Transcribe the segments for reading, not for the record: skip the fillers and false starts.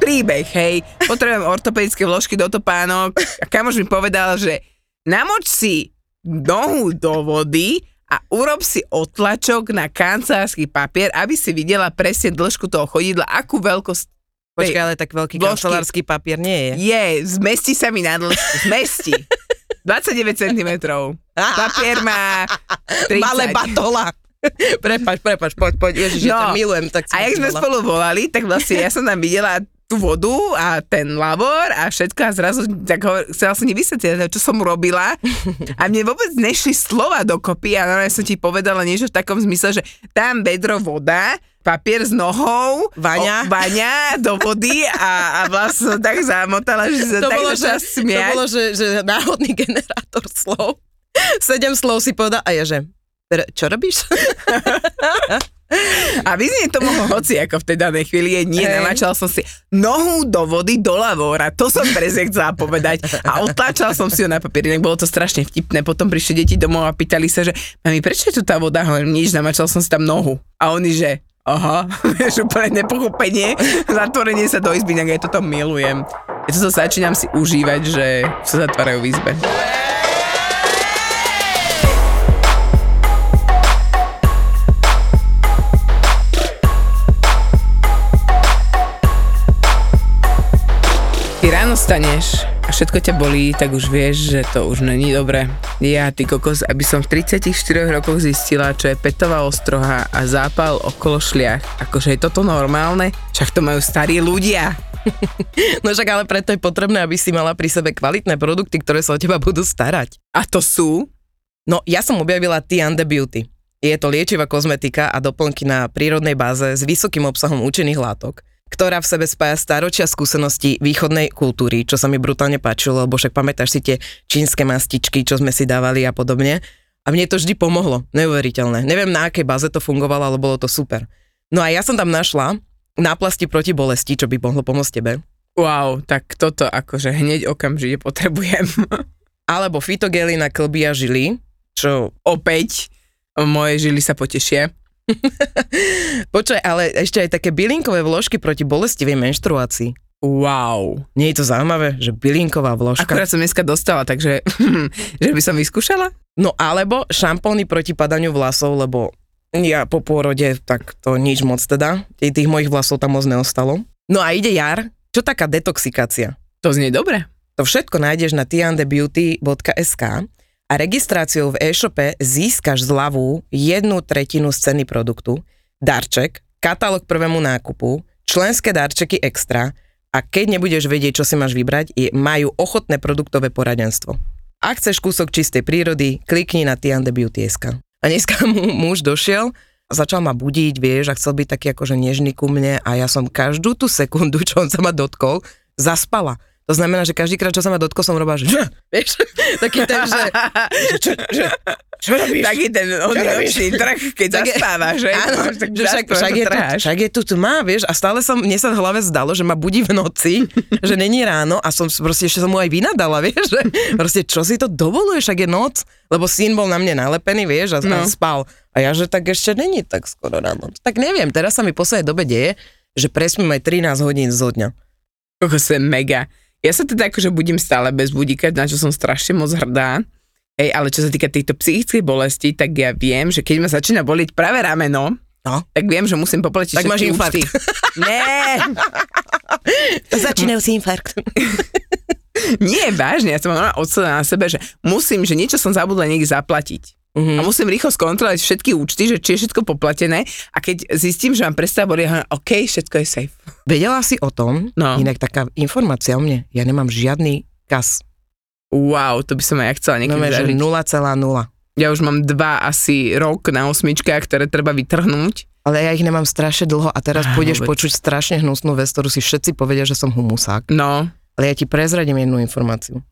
Príbeh, hej, potrebujem ortopedické vložky do topánok a kamoš mi povedal, že namoč si nohu do vody a urob si otlačok na kancelársky papier, aby si videla presne dĺžku toho chodidla, akú veľkosť. Počkaj, ale tak veľký kancelársky papier nie je. Je, zmestí sa mi na dĺžku, zmestí. 29 cm. Papier má 30. Malé batola. Prepač, poď, ježiš, ja tam milujem. Tak a jak sme spolu volali, tak vlastne ja som tam videla tú vodu a ten lavor a všetko a zrazu tak chcela som nevysvetliť, čo som robila a mne vôbec nešli slova dokopy a normálne som ti povedala niečo v takom zmysle, že tam bedro voda, papier s nohou, vaňa do vody a vlastne som tak zamotala, že sa tak začala smiať. To bolo, že náhodný generátor slov. 7 slov si povedala a ja že... Čo robíš? A vyznie to mohlo hoci, ako v tej danej chvíli je nie, namačal som si nohu do vody, do lavora, to som presne chcela povedať a otlačal som si ho na papier, inak bolo to strašne vtipné, potom prišli deti domov a pýtali sa, že mami, prečo je tu tá voda? Hovorím, nič, namačal som si tam nohu a oni, že aha, vieš, úplne nepochopenie, zatvorenie sa do izby, inak ja toto milujem, ja toto začínam si užívať, že sa zatvárajú v izbe. Ráno staneš a všetko ťa bolí, tak už vieš, že to už není dobré. Ja, ty kokos, aby som v 34 rokoch zistila, čo je petová ostroha a zápal okolo šliach. Akože je toto normálne? Však to majú starí ľudia. No však ale preto je potrebné, aby si mala pri sebe kvalitné produkty, ktoré sa o teba budú starať. A to sú? No, ja som objavila Tiande Beauty. Je to liečivá kozmetika a doplnky na prírodnej báze s vysokým obsahom účinných látok, ktorá v sebe spája staročia skúsenosti východnej kultúry, čo sa mi brutálne páčilo, lebo však pamätáš si tie čínske mastičky, čo sme si dávali a podobne. A mne to vždy pomohlo, neuveriteľné. Neviem, na akej báze to fungovalo, ale bolo to super. No a ja som tam našla náplasti proti bolesti, čo by mohlo pomôcť tebe. Wow, tak toto akože hneď okamžite potrebujem. Alebo fitogely na klby a žily, čo opäť moje žily sa potešia. Počkaj, ale ešte aj také bylinkové vložky proti bolestivej menštruácii. Wow. Nie je to zaujímavé, že bylinková vložka? Akurát som dneska dostala, takže že by som vyskúšala? No alebo šampóny proti padaniu vlasov, lebo ja po pôrode, tak to nič moc teda. Tých mojich vlasov tam moc neostalo. No a ide jar. Čo taká detoxikácia? To znie dobre. To všetko nájdeš na tiandebeauty.sk. A registráciou v e-shope získaš zľavu 1/3 z ceny produktu, darček, katalóg prvému nákupu, členské darčeky extra a keď nebudeš vedieť, čo si máš vybrať, majú ochotné produktové poradenstvo. Ak chceš kúsok čistej prírody, klikni na tiandebeauty.sk. A dneska mu muž došiel, začal ma budiť, vieš, a chcel byť taký akože nežný ku mne a ja som každú tú sekundu, čo on sa ma dotkol, zaspala. To znamená, že každýkrát, čo sa ma dotkol, som robila, že vieš, taký ten, že čo robíš? Taký ten odnočný trh, keď zaspávaš, že? Áno, že však je tu tma, vieš, a stále som, mne sa v hlave zdalo, že ma budí v noci, že není ráno a som proste, ešte som mu aj vynadala, vieš, že proste, čo si to dovoluješ, však je noc, lebo syn bol na mne nalepený, vieš, a spal. A ja, že tak ešte není tak skoro ráno. Tak neviem, teraz sa mi poslednej dobe deje, že prespím aj 13 hodín zo dňa. Koľko som mega. Ja sa teda akože budím stále bez budíka, na čo som strašne moc hrdá. Hej, ale čo sa týka týchto psychických bolestí, tak ja viem, že keď ma začína boliť práve rameno, no, tak viem, že musím poplatiť tak všetky účty. Nie. Začínajú si infarkt. Nie, vážne, ja som normálne odstala na sebe, že musím, že niečo som zabudla niekde zaplatiť. A musím rýchlo skontrolovať všetky účty, že či je všetko poplatené a keď zistím, že mám prestáva boli, ja hovorím, OK, všetko je safe. Vedela si o tom, inak taká informácia o mne, ja nemám žiadny kas. Wow, to by som aj ja chcela niekým zažiť. 0,0. Ja už mám 2 asi rok na osmičkách, ktoré treba vytrhnúť. Ale ja ich nemám strašne dlho a teraz pôjdeš počuť strašne hnusnú vec, ktorú si všetci povedia, že som humusák. No. Ale ja ti prezradím jednu informáciu.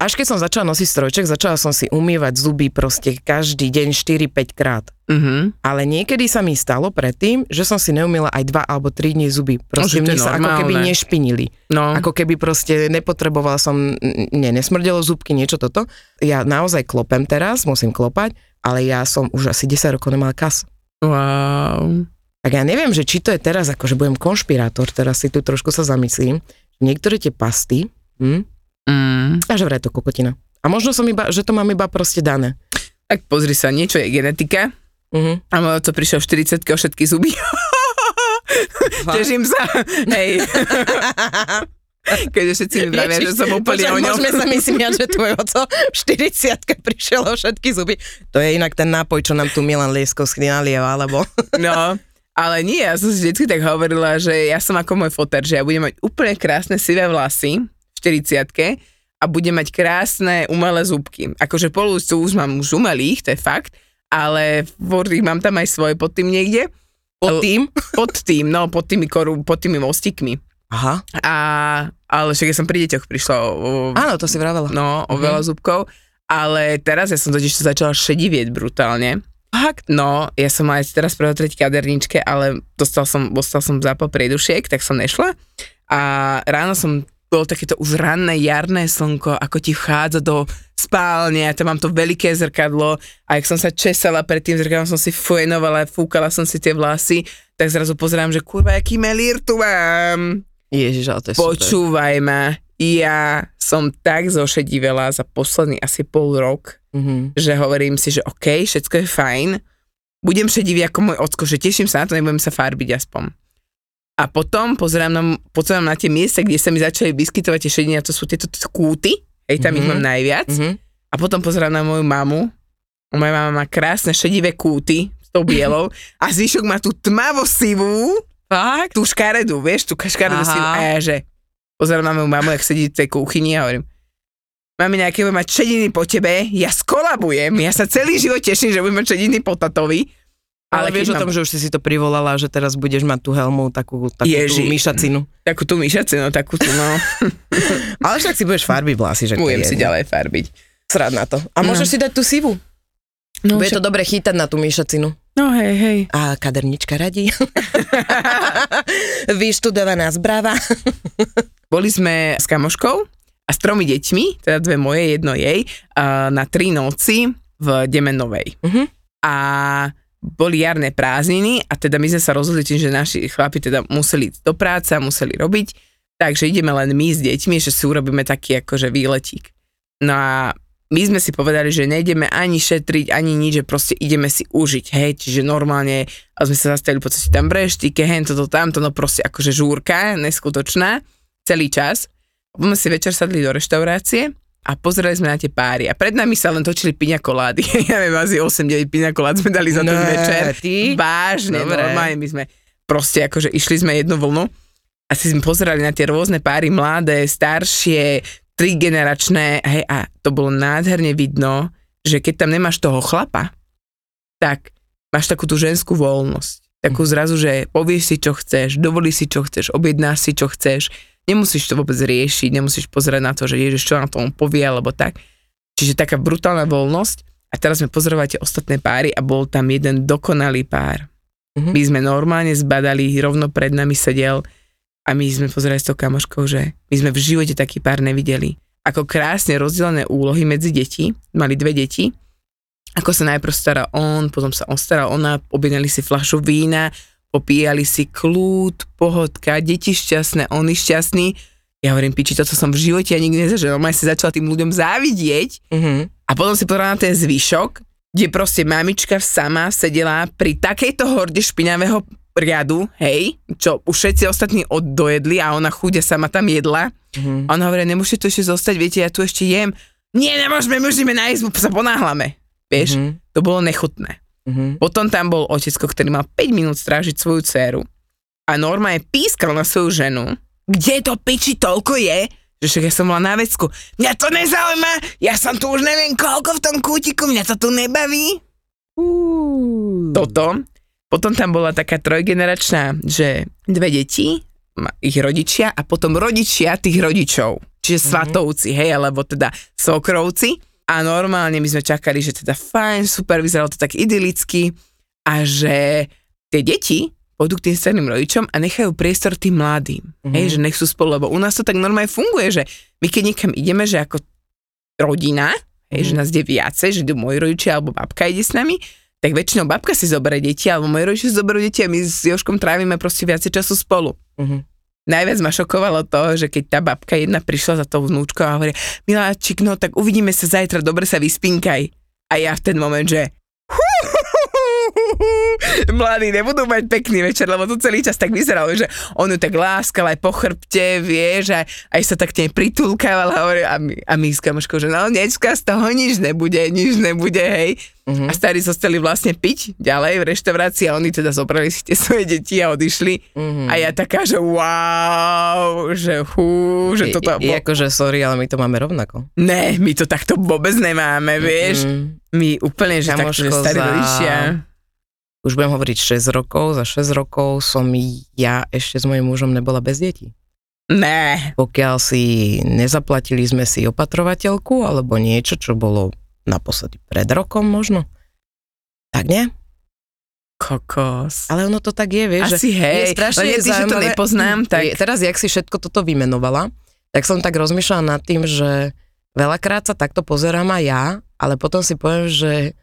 Až keď som začala nosiť strojček, začala som si umývať zuby proste každý deň 4-5 krát. Uh-huh. Ale niekedy sa mi stalo predtým, že som si neumýla aj 2 alebo 3 dní zuby. Proste mne sa ako keby nešpinili. No. Ako keby proste nepotrebovala som, nesmrdelo zubky, niečo toto. Ja naozaj klopem teraz, musím klopať, ale ja som už asi 10 rokov nemala kasu. Wow. Tak ja neviem, že či to je teraz, akože budem konšpirátor, teraz si tu trošku sa zamyslím. Niektoré tie pasty, takže vraj to kokotina. A možno som iba, že to mám iba proste dané. Tak pozri sa, niečo je genetika. Uh-huh. A môj otec prišiel v 40-ke o všetky zuby. Teším sa. Hej. Keďže všetci mi vravia, že som úplne o ňom. Môžeme sa myslieť, že tvoj oco v 40-ke prišiel o všetky zuby. To je inak ten nápoj, čo nám tu Milan Liesko schnalieva, alebo... No... Ale nie, ja som si vždycky tak hovorila, že ja som ako môj foter, že ja budem mať úplne krásne sivé vlasy v 40-ke a budem mať krásne umelé zúbky. Akože polúzcu už mám už umelých, to je fakt, ale ich mám tam aj svoje pod tým niekde. Pod tým? Pod tým, no pod tými mostíkmi. Aha. Ale však ja som pri deťoch prišla áno, to si vravela. No, o veľa zúbkov, ale teraz ja som totiž to začala šedivieť brutálne. Fakt, no, ja som aj teraz prehotriť kaderničke, ale dostal som ZAPO priedušiek, tak som nešla. A ráno bolo takéto už ranné jarné slnko, ako ti vchádza do spálne, a tam mám to veľké zrkadlo, a jak som sa česala pred tým zrkadlom, som si fujenovala, fúkala som si tie vlasy, tak zrazu pozerám, že kurva, aký melír tu mám. Ježiš, ale to je super. Počúvaj ma, ja som tak zošedivela za posledný asi pol rok, že hovorím si, že okej, všetko je fajn, budem šedivý ako môj ocko, že teším sa na to, nebudem sa farbiť aspoň. A potom pozerám na tie miesta, kde sa mi začali vyskytovať tie šedenia, to sú tieto kúty, hej, tam ich mám najviac. A potom pozerám na moju mamu, moja mama má krásne šedivé kúty s tou bielou a zvyšok má tú tmavo-sivú, tú škaredu, vieš, tú škaredu-sivú. A ja že pozerám na moju mamu, jak sedí v tej kuchyni a hovorím, máme nejaké, budem mať šediny po tebe, ja skolabujem, ja sa celý život teším, že budem mať šediny po tatovi. Ale vieš o tom, že už si to privolala, že teraz budeš mať tú helmu, takú tú myšacinu. Takú tú myšacinu. Ale však si budeš farbiť vlasy, že budem si ďalej farbiť. Srad na to. A môžeš si dať tú sivu. No, bude to dobre chýtať na tú myšacinu. No hej. A kadernička radí. Vyštudovaná zbrava. Boli sme s kamoškou a s 3 deťmi, teda 2 moje, 1 jej, na 3 noci v Demenovej. Uh-huh. A boli jarné prázdniny a teda my sme sa rozhodli tým, že naši chlapi teda museli ísť do práce a museli robiť, takže ideme len my s deťmi, že si urobíme taký akože výletík. No a my sme si povedali, že nejdeme ani šetriť, ani nič, že proste ideme si užiť, hej, čiže normálne a sme sa zastavili po ceste tam breštike, hen toto, tamto, no proste akože žúrka, neskutočná, celý čas. Potom si večer sadli do reštaurácie a pozerali sme na tie páry a pred nami sa len točili piňa kolády. Ja neviem, asi 8-9 piňa kolád sme dali za ten večer. Ty? Vážne, dobre. Normálne my sme proste akože išli sme jednu vlnu a si sme pozerali na tie rôzne páry, mladé, staršie, trigeneračné, hej, a to bolo nádherne vidno, že keď tam nemáš toho chlapa, tak máš takú tú ženskú voľnosť. Takú zrazu, že povieš si, čo chceš, dovolíš si, čo chceš, objednáš si, čo chceš. Nemusíš to vôbec riešiť, nemusíš pozerať na to, že ježiš, čo na tom povie, alebo tak. Čiže taká brutálna voľnosť. A teraz sme pozorovali tie ostatné páry a bol tam jeden dokonalý pár. Uh-huh. My sme normálne zbadali, rovno pred nami sedel a my sme pozerali s tou kamoškou, že my sme v živote taký pár nevideli. Ako krásne rozdelené úlohy medzi deti, mali 2 deti, ako sa najprv staral on, potom sa on staral ona, objednali si fľašu vína, popíjali si kľud, pohodka, deti šťastné, oni šťastní. Ja hovorím, piči, toto som v živote ja nikdy nezažil. Normálne si začala tým ľuďom závidieť. Uh-huh. A potom si pozerala na ten zvyšok, kde proste mamička sama sedela pri takejto horde špinavého riadu, hej, čo už všetci ostatní dojedli a ona chudia sama tam jedla. Uh-huh. A ona hovorí, nemôžete tu ešte zostať, viete, ja tu ešte jem. Nie, nemôžeme, musíme nájsť, sa ponáhlame. Vieš, to bolo nechutné. Mm-hmm. Potom tam bol otecko, ktorý mal 5 minút strážiť svoju dceru a normálne pískal na svoju ženu, kde to piči toľko je, že však ja som bola na vecku, mňa to nezaujíma, ja som tu už neviem koľko v tom kútiku, mňa to tu nebaví. Toto. Potom tam bola taká trojgeneračná, že 2 deti ich rodičia a potom rodičia tých rodičov. Čiže svatovci, hej, alebo teda sokrovci. A normálne my sme čakali, že teda fajn, super, vyzeralo to tak idylicky a že tie deti pôjdu k tým starým rodičom a nechajú priestor tým mladým. Hej, že nech sú spolu, lebo u nás to tak normálne funguje, že my keď niekam ideme, že ako rodina, hej, že nás ide viacej, že idú moji rodičia alebo babka ide s nami, tak väčšinou babka si zoberie deti, alebo moji rodičia si zoberú deti a my s Jožkom trávime proste viacej času spolu. Najviac ma šokovalo to, že keď tá babka jedna prišla za tou vnúčkou a hovorí, miláčik, no tak uvidíme sa zajtra, dobre sa vyspinkaj. A ja v ten moment, že mladí nebudú mať pekný večer, lebo to celý čas tak vyzeralo, že on ju tak láskal aj po chrbte, vieš, a aj sa tak k nej pritulkával a my s kamoškou, že no, dneska z toho nič nebude, hej. A starí zostali vlastne piť ďalej v reštaurácii a oni teda zobrali si tie svoje deti a odišli. A ja taká, že wow, že že toto... Akože sorry, ale my to máme rovnako. Ne, my to takto vôbec nemáme, vieš. My úplne, že takto, že starí rodičia... Už budem hovoriť 6 rokov, za 6 rokov som ja ešte s mojím mužom nebola bez detí. Ne. Pokiaľ si nezaplatili sme si opatrovateľku alebo niečo, čo bolo naposledy pred rokom možno. Tak nie? Kokos. Ale ono to tak je, vieš. Asi že hej, je strašne ale ty, že to nepoznám. Tak... Teraz, jak si všetko toto vymenovala, tak som tak rozmýšľala nad tým, že veľakrát sa takto pozerám aj ja, ale potom si poviem, že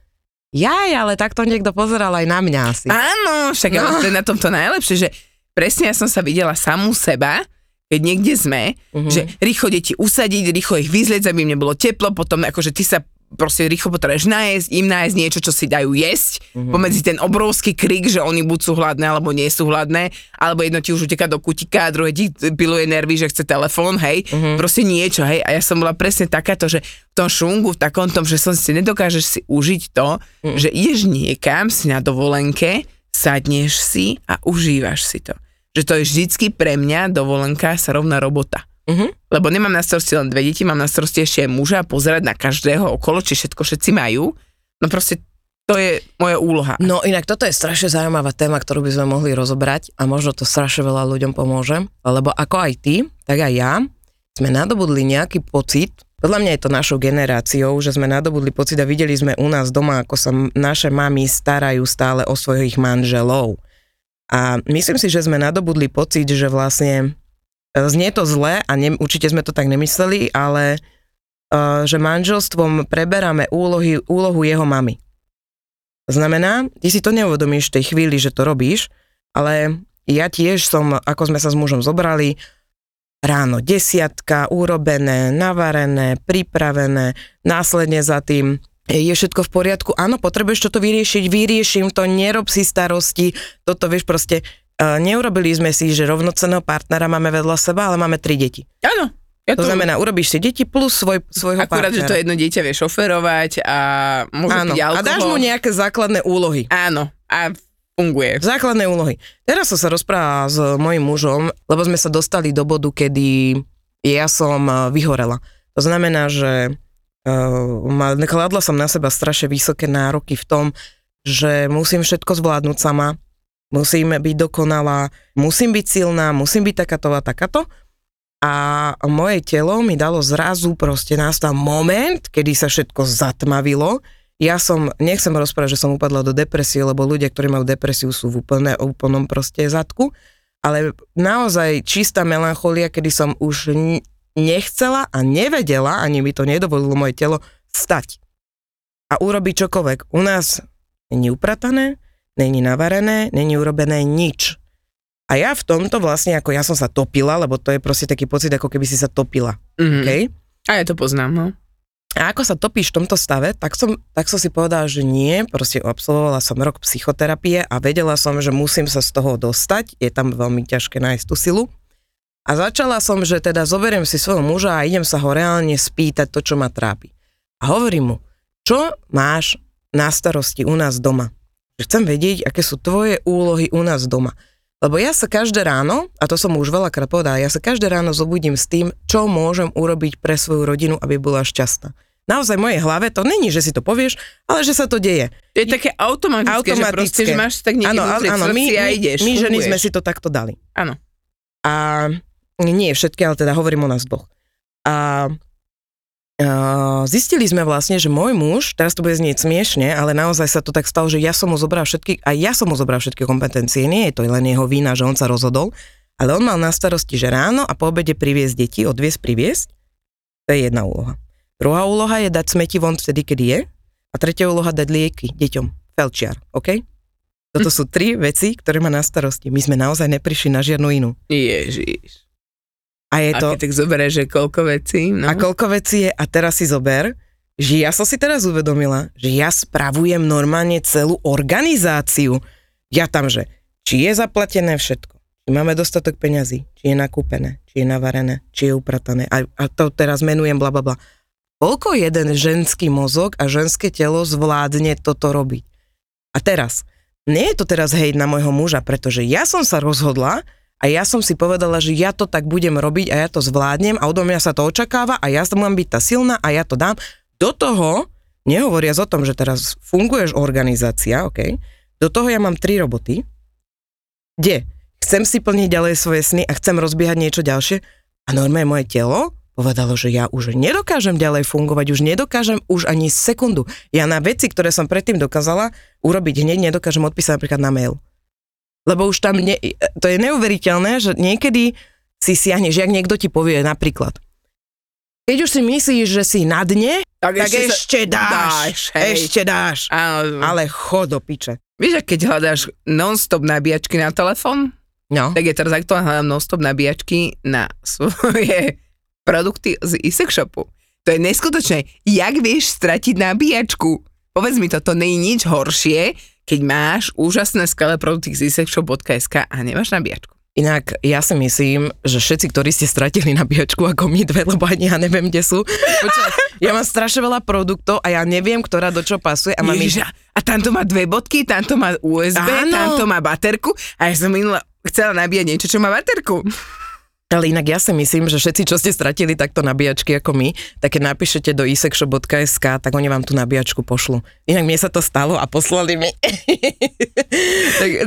ale takto niekto pozeral aj na mňa asi. Áno, však to je na tomto najlepšie, že presne ja som sa videla samú seba, keď niekde sme, že rýchlo deti usadiť, rýchlo ich vyzliecť, aby im nebolo teplo, potom akože ty sa proste rýchlo potrebuješ nájsť, im nájsť niečo, čo si dajú jesť, pomedzi ten obrovský krik, že oni buď sú hladné, alebo nie sú hladné, alebo jedno ti už uteká do kutika, a druhé ti piluje nervy, že chce telefón, hej, proste niečo, hej, a ja som bola presne takáto, že v tom šungu, v takom tom, že som si nedokážeš si užiť to, že ideš niekam, si na dovolenke, sadneš si a užívaš si to. Že to je vždycky pre mňa dovolenka sa rovná robota. Lebo nemám na starosti len dve deti, mám na starosti ešte aj muža a pozerať na každého okolo, či všetko všetci majú. No proste to je moja úloha. No inak toto je strašne zaujímavá téma, ktorú by sme mohli rozobrať a možno to strašne veľa ľuďom pomôže, lebo ako aj ty, tak aj ja sme nadobudli nejaký pocit, podľa mňa je to našou generáciou, že sme nadobudli pocit a videli sme u nás doma, ako sa naše mami starajú stále o svojich manželov. A myslím si, že sme nadobudli pocit, že vlastne znie to zle a určite sme to tak nemysleli, ale že manželstvom preberáme úlohu jeho mamy. Znamená, ty si to neuvedomíš v tej chvíli, že to robíš, ale ja tiež som, ako sme sa s mužom zobrali, ráno 10:00, urobené, navarené, pripravené, následne za tým, je všetko v poriadku, áno, potrebuješ toto vyriešiť, vyrieším to, nerob si starosti, toto vieš proste... Neurobili sme si, že rovnocenného partnera máme vedľa seba, ale máme 3 deti. Áno. Ja to znamená, urobíš si deti plus svojho partnera. Akurát, že to jedno dieťa vie šoferovať a môže piť alkohol. A dáš mu nejaké základné úlohy. Áno. A funguje. Základné úlohy. Teraz som sa rozprávala s mojím mužom, lebo sme sa dostali do bodu, kedy ja som vyhorela. To znamená, že kladla som na seba strašne vysoké nároky v tom, že musím všetko zvládnuť sama. Musím byť dokonalá, musím byť silná, musím byť takáto a takáto. A moje telo mi dalo zrazu proste nastal moment, kedy sa všetko zatmavilo. Ja som, nechcem rozprávať, že som upadla do depresie, lebo ľudia, ktorí majú depresiu, sú v úplnom proste zadku. Ale naozaj čistá melancholia, kedy som už nechcela a nevedela, ani mi to nedovolilo moje telo, stať a urobiť čokoľvek. U nás nie je upratané, není navarené, není urobené nič. A ja v tomto vlastne, ako ja som sa topila, lebo to je proste taký pocit, ako keby si sa topila. Okay? A ja to poznám, no. A ako sa topíš v tomto stave, tak som si povedala, že nie, proste absolvovala som rok psychoterapie a vedela som, že musím sa z toho dostať, je tam veľmi ťažké nájsť tú silu. A začala som, že teda zoberiem si svojho muža a idem sa ho reálne spýtať to, čo ma trápi. A hovorím mu, čo máš na starosti u nás doma? Chcem vedieť, aké sú tvoje úlohy u nás doma. Lebo ja sa každé ráno, a to som už veľakrát povedala, ja sa každé ráno zobudím s tým, čo môžem urobiť pre svoju rodinu, aby bola šťastná. Naozaj v mojej hlave to není, že si to povieš, ale že sa to deje. To je také automatické. Že proste, že máš tak niekde vnútri v srdci a ideš. My ženy sme si to takto dali. Áno. A A nie všetky, ale teda hovorím o nás dvoch. A zistili sme vlastne, že môj muž, teraz to bude znieť smiešne, ale naozaj sa to tak stalo, že ja som mu zobral všetky kompetencie, nie je to len jeho vína, že on sa rozhodol, ale on mal na starosti, že ráno a po obede priviesť deti, priviesť, to je jedna úloha. Druhá úloha je dať smeti von vtedy, kedy je, a tretia úloha dať lieky deťom, felčiar, OK? Toto sú tri veci, ktoré má na starosti. My sme naozaj neprišli na žiadnu inú. Ježiš. A je to... tak zoberieš, že koľko vecí, no? A koľko vecí je, a teraz si zober, že ja som si teraz uvedomila, že ja spravujem normálne celú organizáciu. Ja tam, že či je zaplatené všetko, či máme dostatok peňazí, či je nakúpené, či je navarené, či je upratané. A to teraz menujem blablabla. Koľko jeden ženský mozog a ženské telo zvládne toto robiť? A teraz, nie je to teraz hejt na môjho muža, pretože ja som sa rozhodla, a ja som si povedala, že ja to tak budem robiť a ja to zvládnem a odo mňa sa to očakáva a ja mám byť tá silná a ja to dám. Do toho, nehovoriac o tom, že teraz funguješ organizácia, OK, do toho ja mám 3 roboty, kde chcem si plniť ďalej svoje sny a chcem rozbiehať niečo ďalšie a normálne moje telo povedalo, že ja už nedokážem ďalej fungovať, už nedokážem už ani sekundu. Ja na veci, ktoré som predtým dokázala urobiť hneď, nedokážem odpísať napríklad na mail. Lebo už tam, to je neuveriteľné, že niekedy si siahneš, jak niekto ti povie napríklad. Keď už si myslíš, že si na dne, tak ešte dáš. Áno. Ale chod do piče. Vieš, keď hľadáš non-stop nabíjačky na telefón, no. Tak ja teraz aktuálne hľadám non-stop nabíjačky na svoje produkty z isex shopu. To je neskutočné. Jak vieš stratiť nabíjačku? Povedz mi to nie je nič horšie, keď máš úžasné skvelé produkty z isexshop.sk a nemáš nabíjačku. Inak ja si myslím, že všetci, ktorí ste stratili nabíjačku ako my dve, lebo ani ja neviem, kde sú. Počuť, ja mám strašne veľa produktov a ja neviem, ktorá do čo pasuje. A mám Ježiša, a tamto má 2 bodky, tamto má USB, áno. Tamto má baterku a ja som chcela nabíjať niečo, čo má baterku. Ale inak ja si myslím, že všetci, čo ste stratili takto nabíjačky ako my, tak keď napíšete do isexshop.sk, tak oni vám tú nabíjačku pošlu. Inak mne sa to stalo a poslali mi.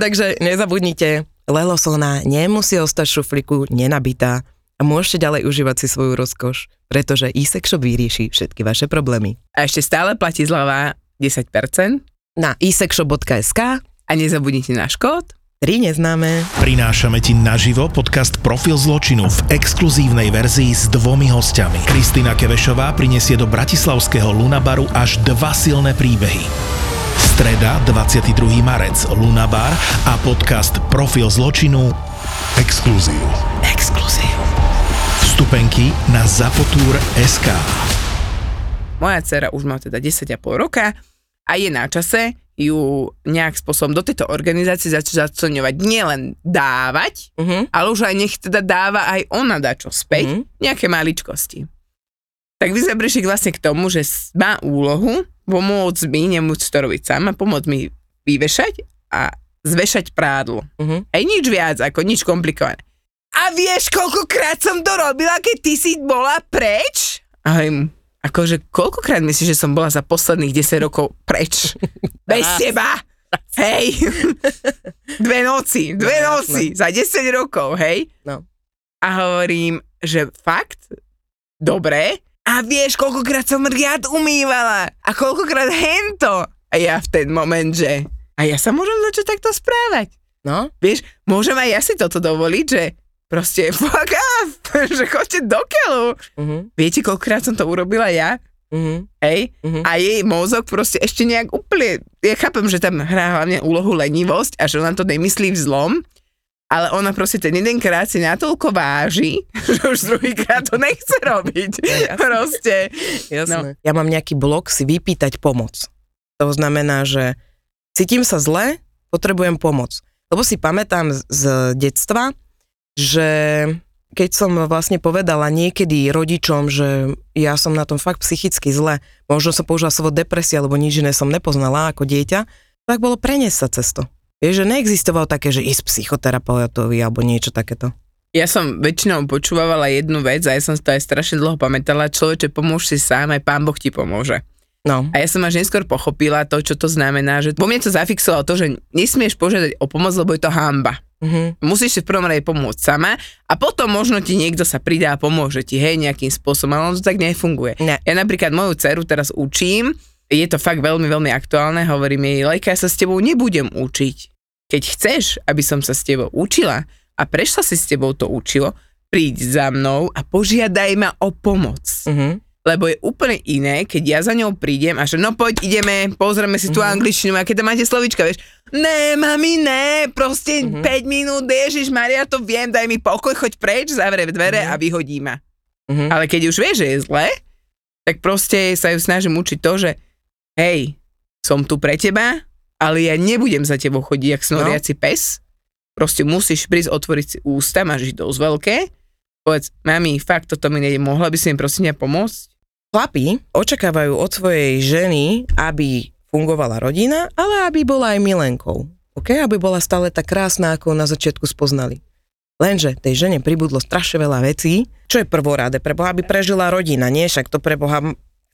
Takže nezabudnite, Lelo Solná nemusí ostať v šuflíku nenabitá a môžete ďalej užívať si svoju rozkoš, pretože isexshop vyrieši všetky vaše problémy. A ešte stále platí zľava 10% na isexshop.sk a nezabudnite náš kód 3 neznáme. Prinášame ti naživo podcast Profil zločinu v exkluzívnej verzii s 2 hostiami. Kristína Kevešová prinesie do bratislavského Lunabaru až 2 silné príbehy. Streda 22. marec Lunabar a podcast Profil zločinu Exkluzív. Vstupenky na zapotour.sk. Moja dcera už má teda 10,5 roka a je na čase ju nejak spôsobom do tejto organizácie začňovať, nielen dávať, ale už aj nech teda dáva aj ona dačo späť, nejaké maličkosti. Tak vy sme prišli vlastne k tomu, že má úlohu pomôcť mi, nemôcť to robiť sama, pomôcť mi vyvešať a zvešať prádlo. Aj nič viac, ako nič komplikované. A vieš, koľkokrát som to robila, keď ty si bola preč? Aj akože, koľkokrát myslíš, že som bola za posledných 10 rokov preč? Bez teba! Hej! 2 noci za 10 rokov, hej? No. A hovorím, že fakt? Dobre. A vieš, koľkokrát som riad umývala? A koľkokrát hento? A ja v ten moment, že... A ja sa môžem začať takto správať? No. Vieš, môžem aj ja si toto dovoliť, že... Proste fuck off, že chodte do keľu. Viete, koľkokrát som to urobila ja? Hej? A jej mozog proste ešte nejak úplne... Ja chápem, že tam hrá hlavne úlohu lenivosť a že ona to nemyslí v zlom, ale ona proste ten jedenkrát si natoľko váži, že už druhýkrát to nechce robiť. Jasné. Proste. Jasné. No. Ja mám nejaký blok si vypýtať pomoc. To znamená, že cítim sa zle, potrebujem pomoc. Lebo si pamätám z detstva, že keď som vlastne povedala niekedy rodičom, že ja som na tom fakt psychicky zle, možno som použila slovo depresia, alebo nič iné som nepoznala ako dieťa, tak bolo preniesť sa cez to. Vieš, že neexistovalo také, že ísť psychoterapeutovi alebo niečo takéto. Ja som väčšinou počúvala jednu vec a ja som to aj strašne dlho pamätala, človeče, pomôž si sám, aj Pán Boh ti pomôže. No. A ja som až neskôr pochopila to, čo to znamená, že po mne to zafixovalo to, že nesmieš požiadať o pomoc, lebo je to hanba. Mm-hmm. Musíš si v prvom rade pomôcť sama a potom možno ti niekto sa pridá a pomôže ti, hej, nejakým spôsobom, ale ono to tak nefunguje. Ne. Ja napríklad moju dceru teraz učím, je to fakt veľmi, veľmi aktuálne, hovorím jej, Lejka, ja sa s tebou nebudem učiť. Keď chceš, aby som sa s tebou učila a prešla si s tebou to učilo, príď za mnou a požiadaj ma o pomoc. Mm-hmm. Lebo je úplne iné, keď ja za ňou prídem a že no poď, ideme, pozrieme si tú angličtinu, aké tam máte slovíčka, vieš. Ne, mami, ne, proste 5 minút, ježišmaria, to viem, daj mi pokoj, choď preč, zavre dvere a vyhodí ma. Ale keď už vieš, že je zle, tak proste sa ju snažím učiť to, že hej, som tu pre teba, ale ja nebudem za tebou chodiť jak snoriaci pes. Proste musíš prísť, otvoriť si ústa, máš dosť veľké, povedz, mami, fakt toto mi nejde, mohla by si mi prosím pomôcť? Chlapi očakávajú od svojej ženy, aby fungovala rodina, ale aby bola aj milenkou. Okay? Aby bola stále tak krásna, ako na začiatku spoznali. Lenže tej žene pribudlo strašne veľa vecí, čo je prvoradé pre Boha, aby prežila rodina, nie? Však to pre Boha,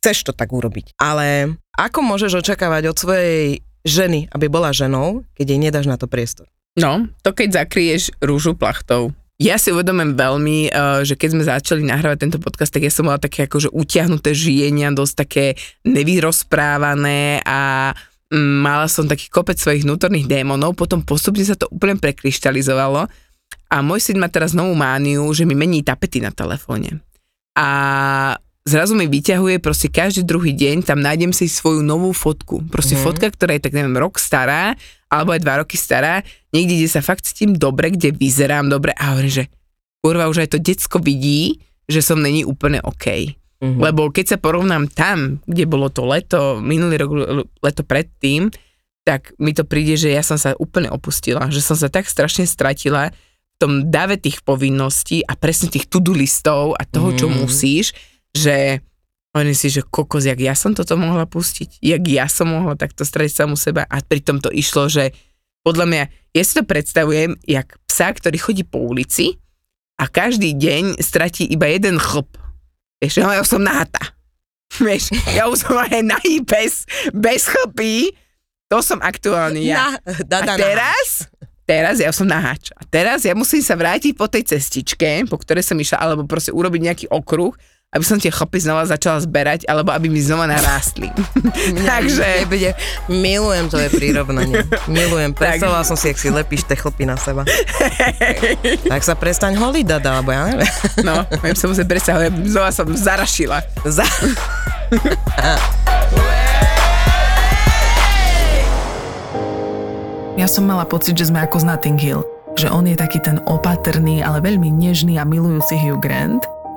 chceš to tak urobiť. Ale ako môžeš očakávať od svojej ženy, aby bola ženou, keď jej nedáš na to priestor? No, to keď zakrieš rúžu plachtou. Ja si uvedomím veľmi, že keď sme začali nahrávať tento podcast, tak ja som mala také akože utiahnuté žijenia, dosť také nevyrozprávané a mala som taký kopec svojich vnútorných démonov, potom postupne sa to úplne prekryštalizovalo a môj syn má teraz novú mániu, že mi mení tapety na telefóne. A zrazu mi vyťahuje proste každý druhý deň, tam nájdem si svoju novú fotku. Proste fotka, ktorá je tak neviem rok stará, alebo aj 2 roky stará, niekde, kde sa fakt cítim dobre, kde vyzerám dobre a hovorím, že kurva, už aj to decko vidí, že som není úplne OK. Mm-hmm. Lebo keď sa porovnám tam, kde bolo to leto, minulý rok, leto predtým, tak mi to príde, že ja som sa úplne opustila, že som sa tak strašne stratila v tom dave tých povinností a presne tých to-do listov a toho, čo musíš, že oni si, že kokos, jak ja som toto mohla pustiť, jak ja som mohla takto stratiť samu seba a pritom to išlo, že podľa mňa, ja si to predstavujem jak psa, ktorý chodí po ulici a každý deň stratí iba jeden chlp. Vieš, ja už som nahata. Vieš, ja už som aj nahý pes, bez chlpí, to som aktuálny ja. A teraz ja som naháč. A teraz ja musím sa vrátiť po tej cestičke, po ktorej som išla, alebo proste urobiť nejaký okruh, aby som tie chlpy znova začala zberať, alebo aby mi znova narástli. Takže... Milujem tvoje prirovnanie. Milujem. Predstavila som si, jak si lepíš tie chlpy na seba. Tak sa prestaň holiť, Dada, alebo ja neviem. No, viem sa musieť predstahovať. Znova som zarašila. Ja som mala pocit, že sme ako z Notting Hill. Že on je taký ten opatrný, ale veľmi nežný a milujúci Hugh Grant.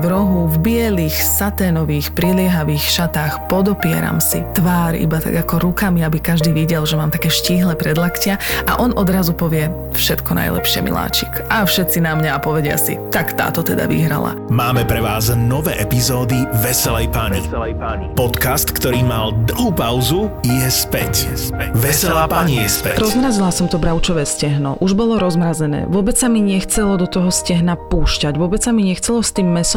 v rohu, v bielých, saténových, priliehavých šatách, podopieram si tvár iba tak ako rukami, aby každý videl, že mám také štíhle predlaktia a on odrazu povie, všetko najlepšie, miláčik. A všetci na mňa a povedia si, tak táto teda vyhrala. Máme pre vás nové epizódy Veselej pani. Podcast, ktorý mal dlhú pauzu, je späť. Veselá pani je späť. Rozmrazila som to bravčové stehno, už bolo rozmrazené, vôbec sa mi nechcelo do toho stehna púšťať, vôbec sa mi nechcelo s tým mesom